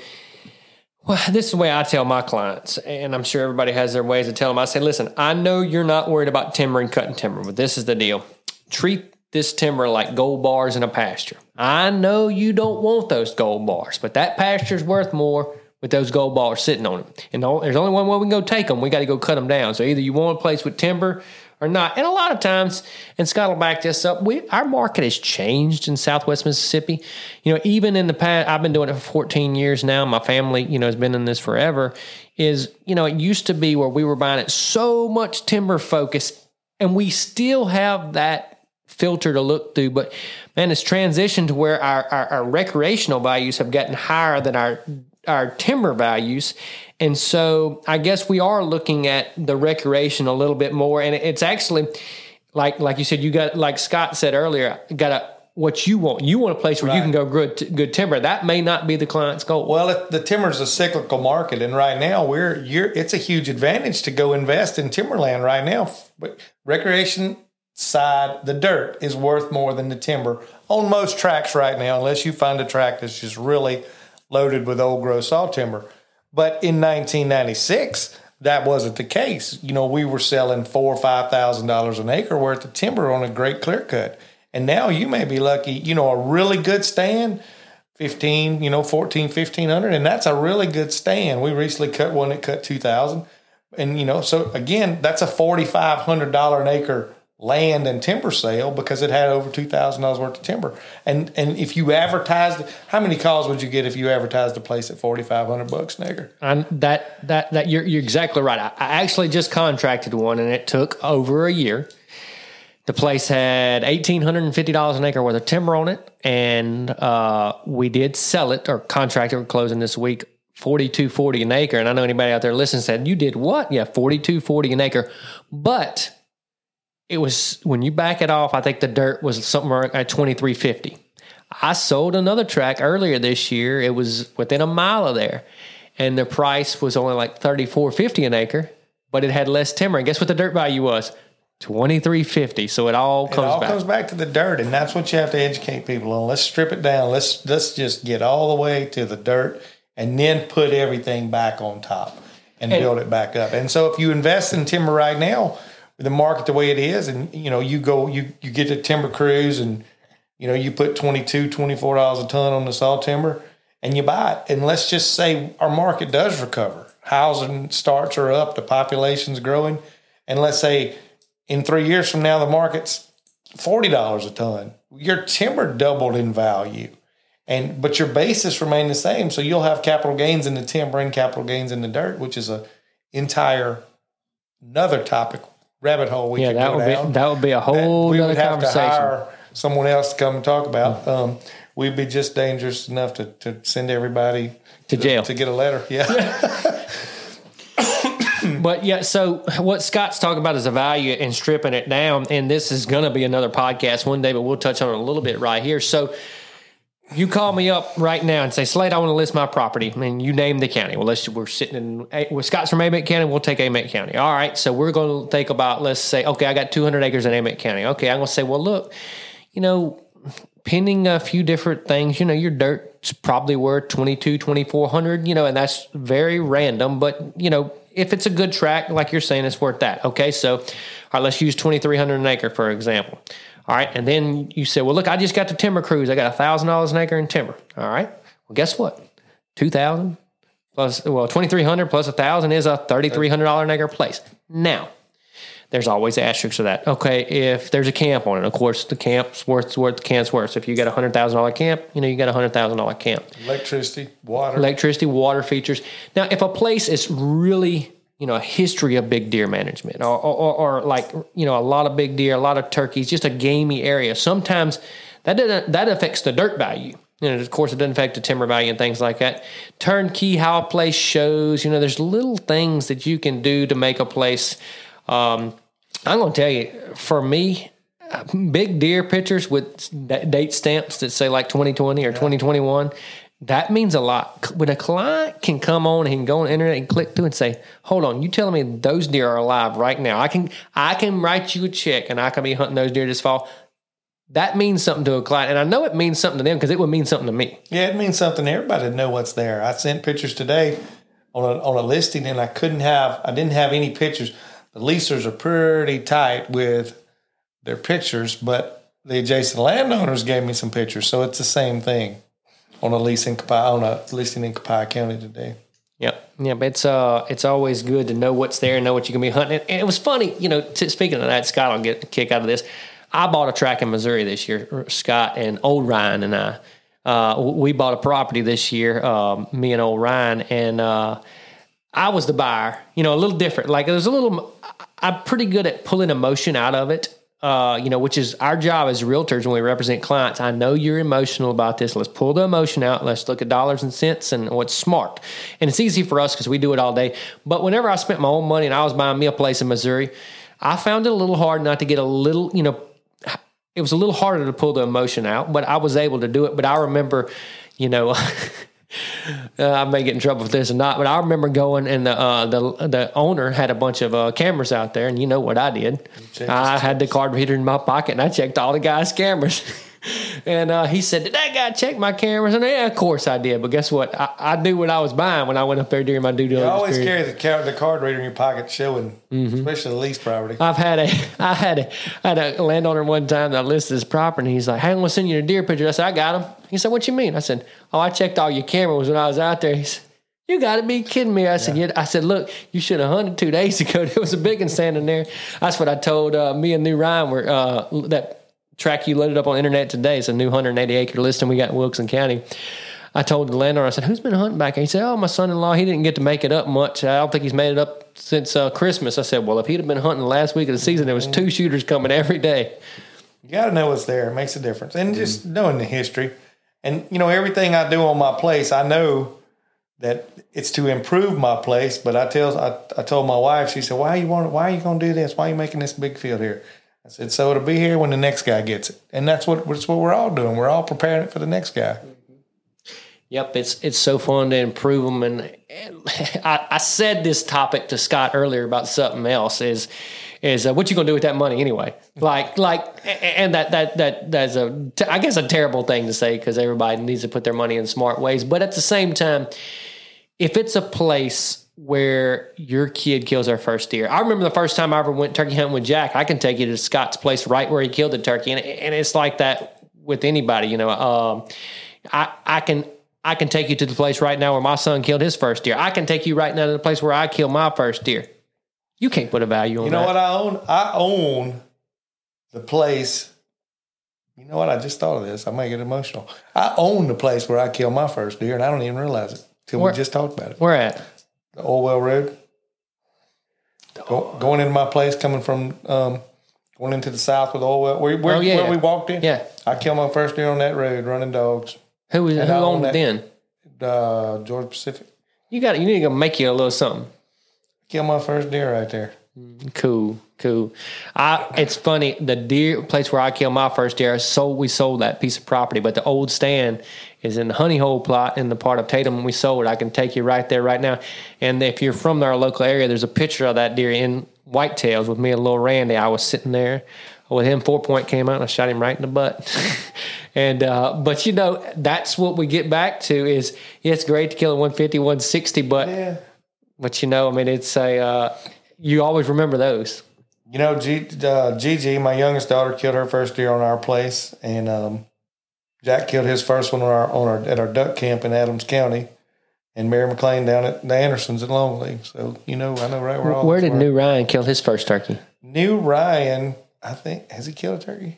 this is the way I tell my clients, and I'm sure everybody has their ways to tell them. I say, listen, I know you're not worried about timber and cutting timber, but this is the deal. Treat this timber like gold bars in a pasture. I know you don't want those gold bars, but that pasture's worth more. with those gold bars sitting on it. And there's only one way we can go take them. We got to go cut them down. So either you want a place with timber or not. And a lot of times, and Scott will back this up, our market has changed in Southwest Mississippi. You know, even in the past, I've been doing it for 14 years now. My family, you know, has been in this forever. Is, you know, it used to be where we were buying it so much timber focus, and we still have that filter to look through. But man, it's transitioned to where our recreational values have gotten higher than our timber values. And so I guess we are looking at the recreation a little bit more. And it's actually, like you said, you got, like Scott said earlier, got a, what you want. You want a place where right. You can go good timber. That may not be the client's goal. Well, the timber is a cyclical market. And right now it's a huge advantage to go invest in timberland right now. But recreation side, the dirt is worth more than the timber on most tracks right now, unless you find a track that's just really loaded with old growth saw timber. But in 1996, that wasn't the case. You know, we were selling $4,000 or $5,000 an acre worth of timber on a great clear cut. And now you may be lucky, you know, a really good stand, 1,500, 1,400, 1,500. And that's a really good stand. We recently cut one that cut 2,000. And, you know, so again, that's a $4,500 an acre land and timber sale because it had over $2,000 worth of timber. And if you advertised, how many calls would you get if you advertised a place at $4,500 an acre? That you're exactly right. I actually just contracted one, and it took over a year. The place had $1,850 an acre worth of timber on it, and we did sell it, or contract it. We're closing this week, $4,240 an acre. And I know anybody out there listening said, "You did what?" Yeah, $4,240 an acre. But it was, when you back it off, I think the dirt was somewhere at $2,350. I sold another track earlier this year. It was within a mile of there, and the price was only like $3,450 an acre, but it had less timber. And guess what the dirt value was? $2,350. So it all comes back to the dirt, and that's what you have to educate people on. Let's strip it down. Let's just get all the way to the dirt, and then put everything back on top and build it back up. And so, if you invest in timber right now, the market the way it is, and you know, you get a timber cruise, and you know, you put $22-$24 a ton on the saw timber, and you buy it. And let's just say our market does recover. Housing starts are up, the population's growing, and let's say, in 3 years from now, the market's $40 a ton. Your timber doubled in value, but your basis remained the same. So you'll have capital gains in the timber and capital gains in the dirt, which is another topic, rabbit hole we could go down. That would be a whole other conversation. We would have to hire someone else to come and talk about. We'd be just dangerous enough to send everybody to jail to get a letter. Yeah. But yeah, so what Scott's talking about is the value and stripping it down, and this is going to be another podcast one day, but we'll touch on it a little bit right here. So you call me up right now and say, "Slade, I want to list my property," and you name the county. Well, we're sitting in Scott's from Amick County. We'll take Amick County. All right, so we're going to think about, let's say, okay, I got 200 acres in Amick County. Okay, I'm going to say, well, look, you know, pending a few different things, you know, your dirt's probably worth $2,400, you know, and that's very random, but you know, if it's a good track, like you're saying, it's worth that. Okay, so all right, let's use $2,300 an acre, for example. All right, and then you say, well, look, I just got the timber cruise. I got $1,000 an acre in timber. All right, well, guess what? $2,000 plus, well, $2,300 plus $1,000 is a $3,300 an acre place. Now, there's always asterisks to that. Okay, if there's a camp on it, of course, the camp's worth the camp's worth. So if you got a $100,000 camp, you know, you got a $100,000 camp. Electricity, water features. Now, if a place is really, you know, a history of big deer management or like, you know, a lot of big deer, a lot of turkeys, just a gamey area, sometimes that affects the dirt value. You know, of course, it doesn't affect the timber value and things like that. Turnkey, how a place shows, you know, there's little things that you can do to make a place. I'm going to tell you, for me, big deer pictures with date stamps that say like 2020 or 2021, that means a lot. When a client can come on and go on the internet and click through and say, hold on, you telling me those deer are alive right now? I can write you a check and I can be hunting those deer this fall. That means something to a client. And I know it means something to them because it would mean something to me. Yeah, it means something to everybody to know what's there. I sent pictures today on a listing, and I didn't have any pictures. The leasers are pretty tight with their pictures, but the adjacent landowners gave me some pictures. So it's the same thing on a lease in Copiah County today. Yeah, but it's always good to know what's there and know what you can be hunting. And it was funny, you know, speaking of that, Scott will get a kick out of this. I bought a tract in Missouri this year, Scott and old Ryan and I. We bought a property this year, me and old Ryan, and I was the buyer. You know, a little different. Like, there's a little – I'm pretty good at pulling emotion out of it, you know, which is our job as realtors when we represent clients. I know you're emotional about this. Let's pull the emotion out. Let's look at dollars and cents and what's smart. And it's easy for us because we do it all day. But whenever I spent my own money and I was buying me a place in Missouri, I found it a little hard not to get a little, you know, it was a little harder to pull the emotion out, but I was able to do it. But I remember, you know, I may get in trouble with this or not, but I remember going and the owner had a bunch of cameras out there, and you know what I did? I had the card reader in my pocket, and I checked all the guys' cameras. And he said, "Did that guy check my cameras?" And yeah, of course I did. But guess what? I knew what I was buying when I went up there during my due diligence. You always carry the card reader in your pocket, showing, especially the lease property. I had a landowner one time that I listed his property, and he's like, "Hey, I'm gonna send you a deer picture." I said, "I got him." He said, "What you mean?" I said, "Oh, I checked all your cameras when I was out there." He said, "You gotta be kidding me." I said, "Yeah." I said, "Look, you should have hunted 2 days ago. There was a big one standing there." That's what I told me and New Ryan were that track you loaded up on the internet today. It's a new 180-acre listing we got in Wilkinson County. I told the landowner, I said, "Who's been hunting back?" And he said, "Oh, my son-in-law, he didn't get to make it up much. I don't think he's made it up since Christmas." I said, "Well, if he'd have been hunting last week of the season, there was two shooters coming every day." You got to know what's there. It makes a difference. And just knowing the history. And, you know, everything I do on my place, I know that it's to improve my place. But I told my wife, she said, why are you going to do this? Why are you making this big field here? I said, so it'll be here when the next guy gets it. And that's what we're all doing. We're all preparing it for the next guy. Yep, it's so fun to improve them. And I said this topic to Scott earlier about something else is what you going to do with that money anyway? Like, and that's I guess a terrible thing to say because everybody needs to put their money in smart ways. But at the same time, if it's a place where your kid kills our first deer. I remember the first time I ever went turkey hunting with Jack. I can take you to Scott's place right where he killed the turkey, and it's like that with anybody, you know. I can take you to the place right now where my son killed his first deer. I can take you right now to the place where I killed my first deer. You can't put a value on that. You know that. What I own? I own the place. You know what? I just thought of this. I might get emotional. I own the place where I killed my first deer, and I don't even realize it until we just talked about it. Where at? The Orwell Road. Going into my place, coming from going into the south with Orwell. Where we walked in. Yeah. I killed my first deer on that road, running dogs. Who owned it then? Georgia Pacific. You need to go make you a little something. Killed my first deer right there. Cool. It's funny, the deer place where I killed my first deer, we sold that piece of property, but the old stand is in the honey hole plot in the part of Tatum when we sold it. I can take you right there right now. And if you're from our local area, there's a picture of that deer in whitetails with me and little Randy. I was sitting there with him, 4-point came out, and I shot him right in the butt. And but, you know, that's what we get back to is, yeah, it's great to kill a 150, 160, but you know, I mean, it's a you always remember those. You know, Gigi, my youngest daughter, killed her first deer on our place, and Jack killed his first one at our duck camp in Adams County, and Mary McLean down at the Andersons at Longleaf. So, you know, I know right where all. Where did New Ryan kill his first turkey? New Ryan, I think, has he killed a turkey?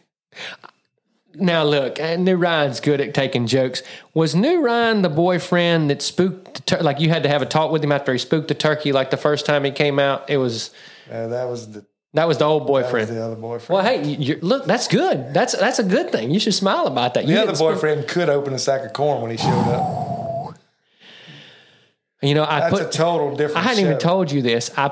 Now look, New Ryan's good at taking jokes. Was New Ryan the boyfriend that spooked the turkey? Like, you had to have a talk with him after he spooked the turkey, like the first time he came out? It was. That was the old boyfriend. That was the other boyfriend. Well, hey, look, that's good. That's a good thing. You should smile about that. The other boyfriend could open a sack of corn when he showed up. You know, that's a total different. I hadn't even told you this. I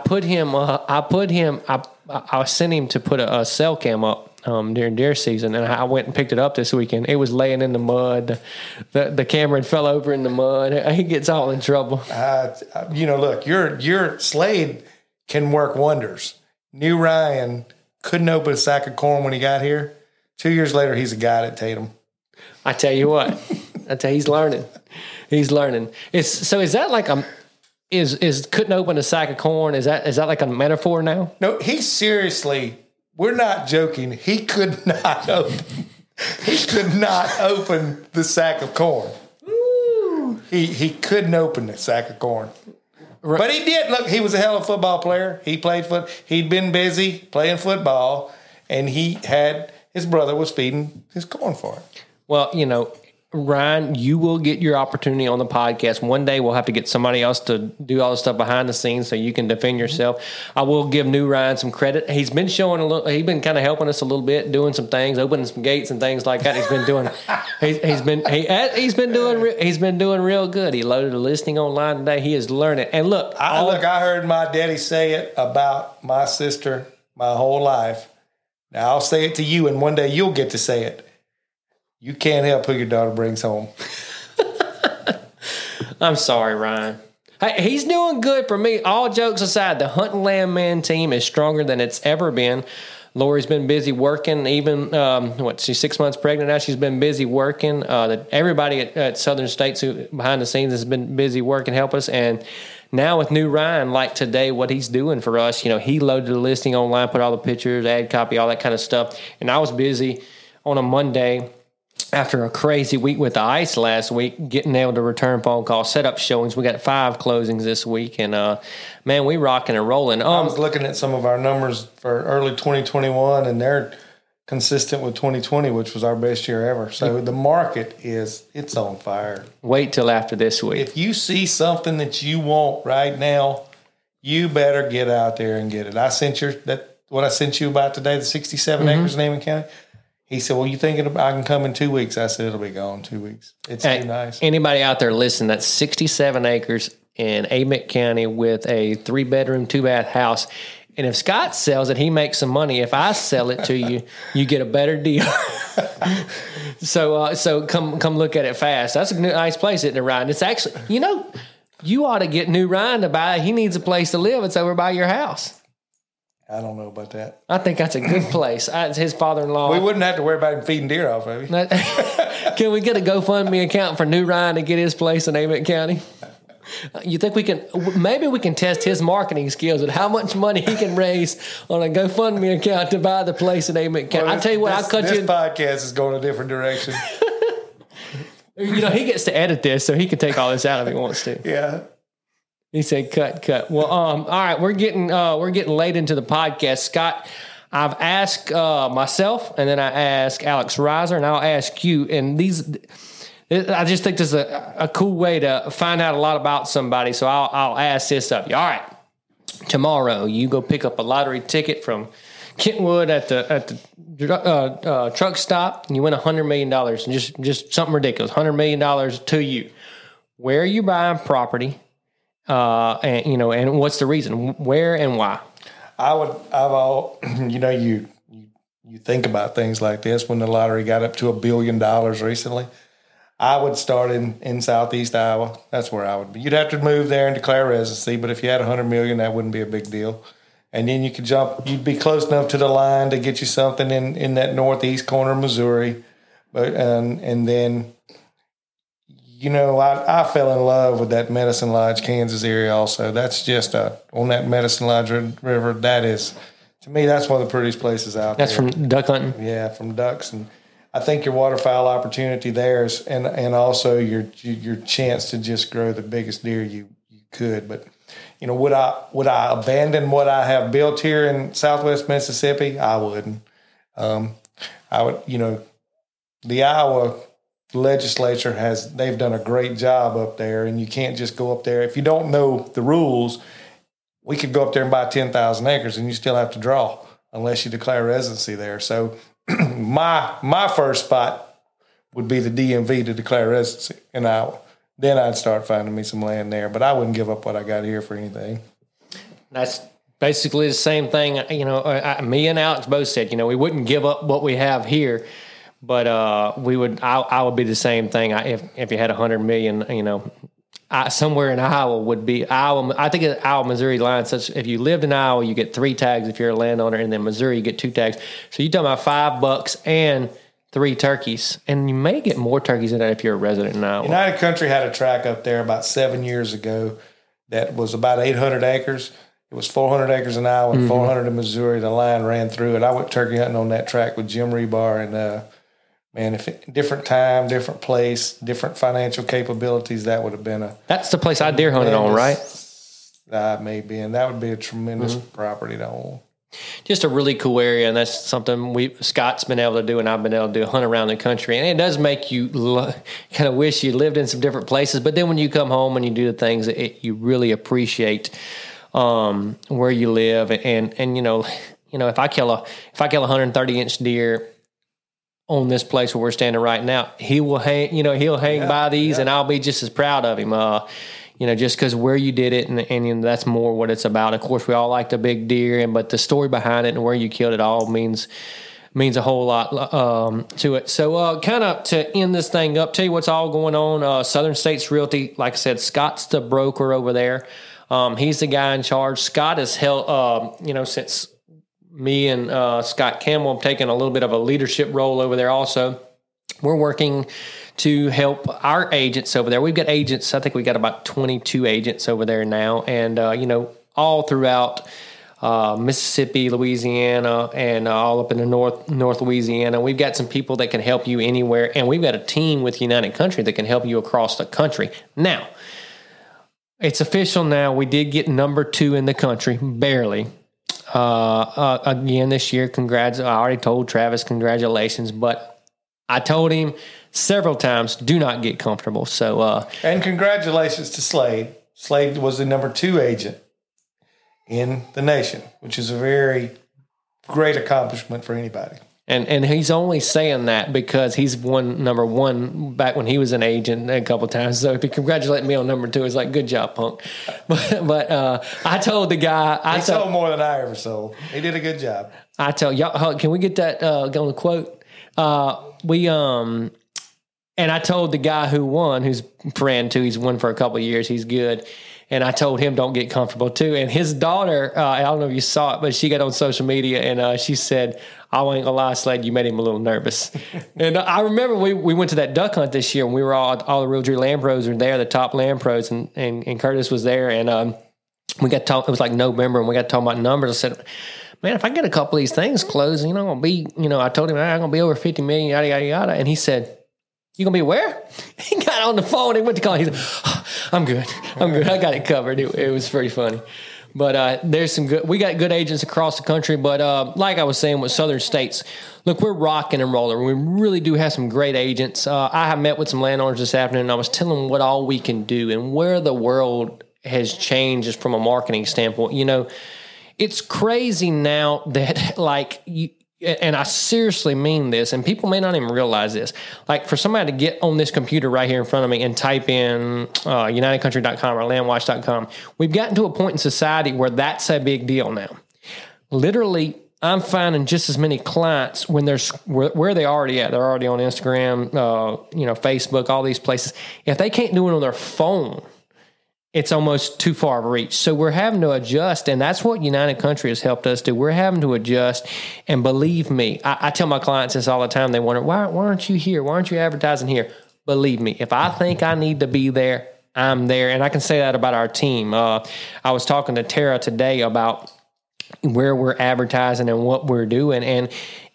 sent him to put a cell cam up. During deer season, and I went and picked it up this weekend. It was laying in the mud. The camera had fell over in the mud. He gets all in trouble. You know, look, your Slade can work wonders. New Ryan couldn't open a sack of corn when he got here. 2 years later, he's a guy at Tatum. I tell you what, he's learning. He's learning. Is that like a is couldn't open a sack of corn? Is that like a metaphor now? No, he seriously. We're not joking. He could not open the sack of corn. He couldn't open the sack of corn. Right. But he did. Look, he was a hell of a football player. He played football. He'd been busy playing football, and he had his brother was feeding his corn for him. Well, you know, Ryan, you will get your opportunity on the podcast. One day we'll have to get somebody else to do all the stuff behind the scenes so you can defend yourself. I will give New Ryan some credit. He's been showing a little, he's been kind of helping us a little bit, doing some things, opening some gates and things like that. He's been doing, he's been doing real good. He loaded a listing online today. He is learning. And look, I heard my daddy say it about my sister my whole life. Now I'll say it to you, and one day you'll get to say it. You can't help who your daughter brings home. I'm sorry, Ryan. Hey, he's doing good for me. All jokes aside, the Hunting Land Man team is stronger than it's ever been. Lori's been busy working. Even, she's 6 months pregnant now. She's been busy working. Everybody at Southern States who behind the scenes has been busy working, help us. And now with New Ryan, like today, what he's doing for us, you know, he loaded the listing online, put all the pictures, ad copy, all that kind of stuff. And I was busy on a Monday after a crazy week with the ice last week, getting able to return phone calls, set up showings. We got 5 closings this week, and man, we rocking and rolling. I was looking at some of our numbers for early 2021, and they're consistent with 2020, which was our best year ever. So the market it's on fire. Wait till after this week. If you see something that you want right now, you better get out there and get it. I sent what I sent you about today, the 67 acres in Amick County. He said, well, you thinking I can come in 2 weeks? I said, it'll be gone in 2 weeks. It's too nice. Anybody out there listening, that's 67 acres in Amick County with a 3-bedroom, 2-bath house. And if Scott sells it, he makes some money. If I sell it to you, you get a better deal. So come look at it fast. That's a nice place, isn't it, Ryan? It's actually, you know, you ought to get New Ryan to buy. He needs a place to live. It's over by your house. I don't know about that. I think that's a good place. His father-in-law. We wouldn't have to worry about him feeding deer off of him. Can we get a GoFundMe account for New Ryan to get his place in Amick County? You think we can? Maybe we can test his marketing skills and how much money he can raise on a GoFundMe account to buy the place in Amick County. Well, I tell you what, I'll cut you. This podcast is going a different direction. You know, he gets to edit this, so he can take all this out if he wants to. Yeah. He said, cut. Well, all right, we're getting late into the podcast. Scott, I've asked myself, and then I asked Alex Reiser, and I'll ask you. And I just think this is a cool way to find out a lot about somebody. So I'll ask this of you. All right, tomorrow you go pick up a lottery ticket from Kentwood at the truck stop, and you win $100 million, and just something ridiculous, $100 million to you. Where are you buying property? And what's the reason? Where and why? You think about things like this. When the lottery got up to $1 billion recently, I would start in Southeast Iowa. That's where I would be. You'd have to move there and declare residency, but if you had $100 million, that wouldn't be a big deal. And then you could jump. You'd be close enough to the line to get you something in that northeast corner of Missouri. But and then. You know, I fell in love with that Medicine Lodge, Kansas area also. That's just on that Medicine Lodge River. That is, to me, that's one of the prettiest places out there. That's from duck hunting? Yeah, from ducks. And I think your waterfowl opportunity there is, and also your chance to just grow the biggest deer you could. But, you know, would I abandon what I have built here in southwest Mississippi? I wouldn't. I would, you know, the Iowa legislature they've done a great job up there, and you can't just go up there if you don't know the rules. We could go up there and buy 10,000 acres and you still have to draw unless you declare residency there. So my first spot would be the DMV to declare residency in Iowa. Then I'd start finding me some land there, but I wouldn't give up what I got here for anything. That's basically the same thing. You know, me and Alex both said, you know, we wouldn't give up what we have here. But we would. I would be the same thing. If you had $100 million, you know, somewhere in Iowa would be Iowa. I think the Iowa-Missouri line. Such if you lived in Iowa, you get 3 tags if you're a landowner, and then Missouri you get 2 tags. So you're talking about $5 and 3 turkeys, and you may get more turkeys than that if you're a resident in Iowa. United Country had a track up there about 7 years ago that was about 800 acres. It was 400 acres in Iowa and 400 in Missouri. The line ran through it. I went turkey hunting on that track with Jim Rebar and. Man, if different time, different place, different financial capabilities, that would have been a... That's the place I deer hunted on, right? I may be in. That would be a tremendous property to own. Just a really cool area, and that's something Scott's been able to do, and I've been able to do, hunt around the country. And it does make you kind of wish you lived in some different places, but then when you come home and you do the things, you really appreciate where you live. And you know, if I kill a 130-inch deer on this place where we're standing right now, he'll hang by these, and I'll be just as proud of him. You know, just because where you did it, and you know, that's more what it's about. Of course, we all like the big deer, but the story behind it and where you killed it all means a whole lot to it. So kind of to end this thing up, tell you what's all going on. Southern States Realty, like I said, Scott's the broker over there. He's the guy in charge. Scott has held, since me and Scott Campbell have taken a little bit of a leadership role over there also. We're working to help our agents over there. We've got agents. I think we've got about 22 agents over there now. And, all throughout Mississippi, Louisiana, and all up in the North Louisiana. We've got some people that can help you anywhere. And we've got a team with United Country that can help you across the country. Now, it's official now. We did get number 2 in the country, barely. Again, this year, congrats. I already told Travis, congratulations. But I told him several times, do not get comfortable. So, and congratulations to Slade. Slade was the number 2 agent in the nation, which is a very great accomplishment for anybody. And he's only saying that because he's won number 1 back when he was an agent a couple of times. So if you congratulate me on number 2, it's like, good job, punk. But I told the guy. He sold more than I ever sold. He did a good job. I tell y'all, can we get that on the quote? And I told the guy who won, who's friend too, he's won for a couple of years, he's good. And I told him, don't get comfortable too. And his daughter, I don't know if you saw it, but she got on social media and she said, I ain't gonna lie, Slade, you made him a little nervous. And I remember we went to that duck hunt this year and we were all the Realtor Land Pros were there, the top Land Pros, and Curtis was there. And we got talking, it was like November, and we got talking about numbers. I said, man, if I get a couple of these things closed, you know, I'm going to be, you know, I told him, I'm going to be over 50 million, yada, yada, yada. And he said, you going to be where? He got on the phone. He went to call. He said, I'm good. I got it covered. It was pretty funny. But there's some good, we got good agents across the country. But like I was saying with Southern States, look, we're rocking and rolling. We really do have some great agents. I have met with some landowners this afternoon, and I was telling them what all we can do and where the world has changed just from a marketing standpoint. You know, it's crazy now that, like, and I seriously mean this, and people may not even realize this. Like, for somebody to get on this computer right here in front of me and type in UnitedCountry.com or LandWatch.com, we've gotten to a point in society where that's a big deal now. Literally, I'm finding just as many clients when where they already at. They're already on Instagram, Facebook, all these places. If they can't do it on their phone, it's almost too far of a reach. So we're having to adjust, and that's what United Country has helped us do. We're having to adjust, and believe me, I tell my clients this all the time. They wonder, why aren't you here? Why aren't you advertising here? Believe me, if I think I need to be there, I'm there, and I can say that about our team. I was talking to Tara today about where we're advertising and what we're doing,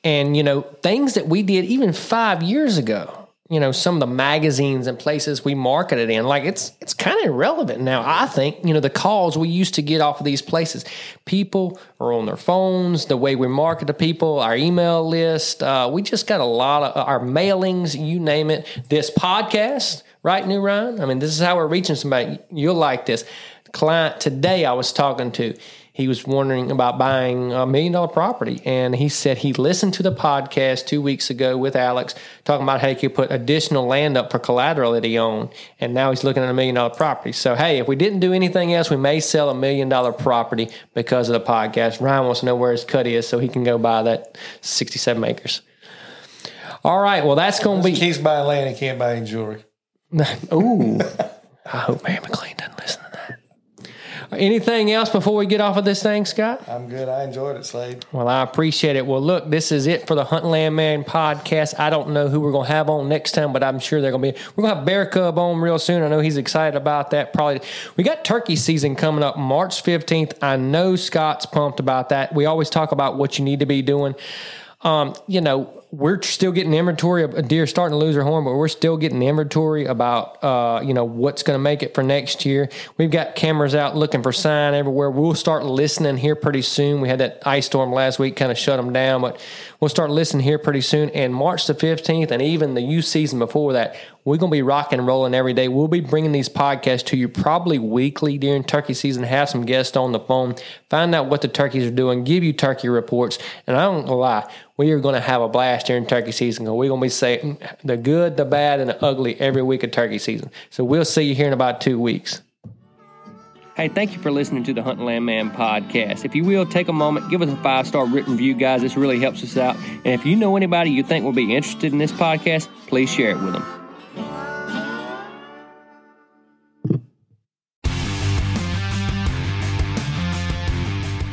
and you know, things that we did even 5 years ago. You know, some of the magazines and places we marketed in, like it's kind of irrelevant now. I think, you know, the calls we used to get off of these places, people are on their phones, the way we market to people, our email list, we just got a lot of our mailings, you name it. This podcast, right, New Ryan? I mean, this is how we're reaching somebody. You'll like this. The client today I was talking to, he was wondering about buying a $1 million property, and he said he listened to the podcast 2 weeks ago with Alex talking about how he could put additional land up for collateral that he owned, and now he's looking at a $1 million property. So, hey, if we didn't do anything else, we may sell a $1 million property because of the podcast. Ryan wants to know where his cut is so he can go buy that 67 acres. All right, well, that's going to be— he's buying land, he can't buy any jewelry. Ooh, I hope Mary McLean doesn't listen. Anything else before we get off of this thing, Scott? I'm good. I enjoyed it, Slade. Well, I appreciate it. Well, look, this is it for the Hunting Land Man podcast. I don't know who we're going to have on next time, but I'm sure we're going to have Bear Cub on real soon. I know he's excited about that. Probably. We got turkey season coming up March 15th. I know Scott's pumped about that. We always talk about what you need to be doing. we're still getting inventory of deer starting to lose their horn, but we're still getting inventory about, you know, what's going to make it for next year. We've got cameras out looking for sign everywhere. We'll start listening here pretty soon. We had that ice storm last week, kind of shut them down, but we'll start listening here pretty soon. And March the 15th and even the youth season before that, we're going to be rocking and rolling every day. We'll be bringing these podcasts to you probably weekly during turkey season, have some guests on the phone, find out what the turkeys are doing, give you turkey reports. And I don't lie, we are going to have a blast during turkey season. We're going to be saying the good, the bad, and the ugly every week of turkey season. So we'll see you here in about 2 weeks. Hey, thank you for listening to the Hunting Land Man podcast. If you will, take a moment, give us a 5-star written review, guys. This really helps us out. And if you know anybody you think will be interested in this podcast, please share it with them.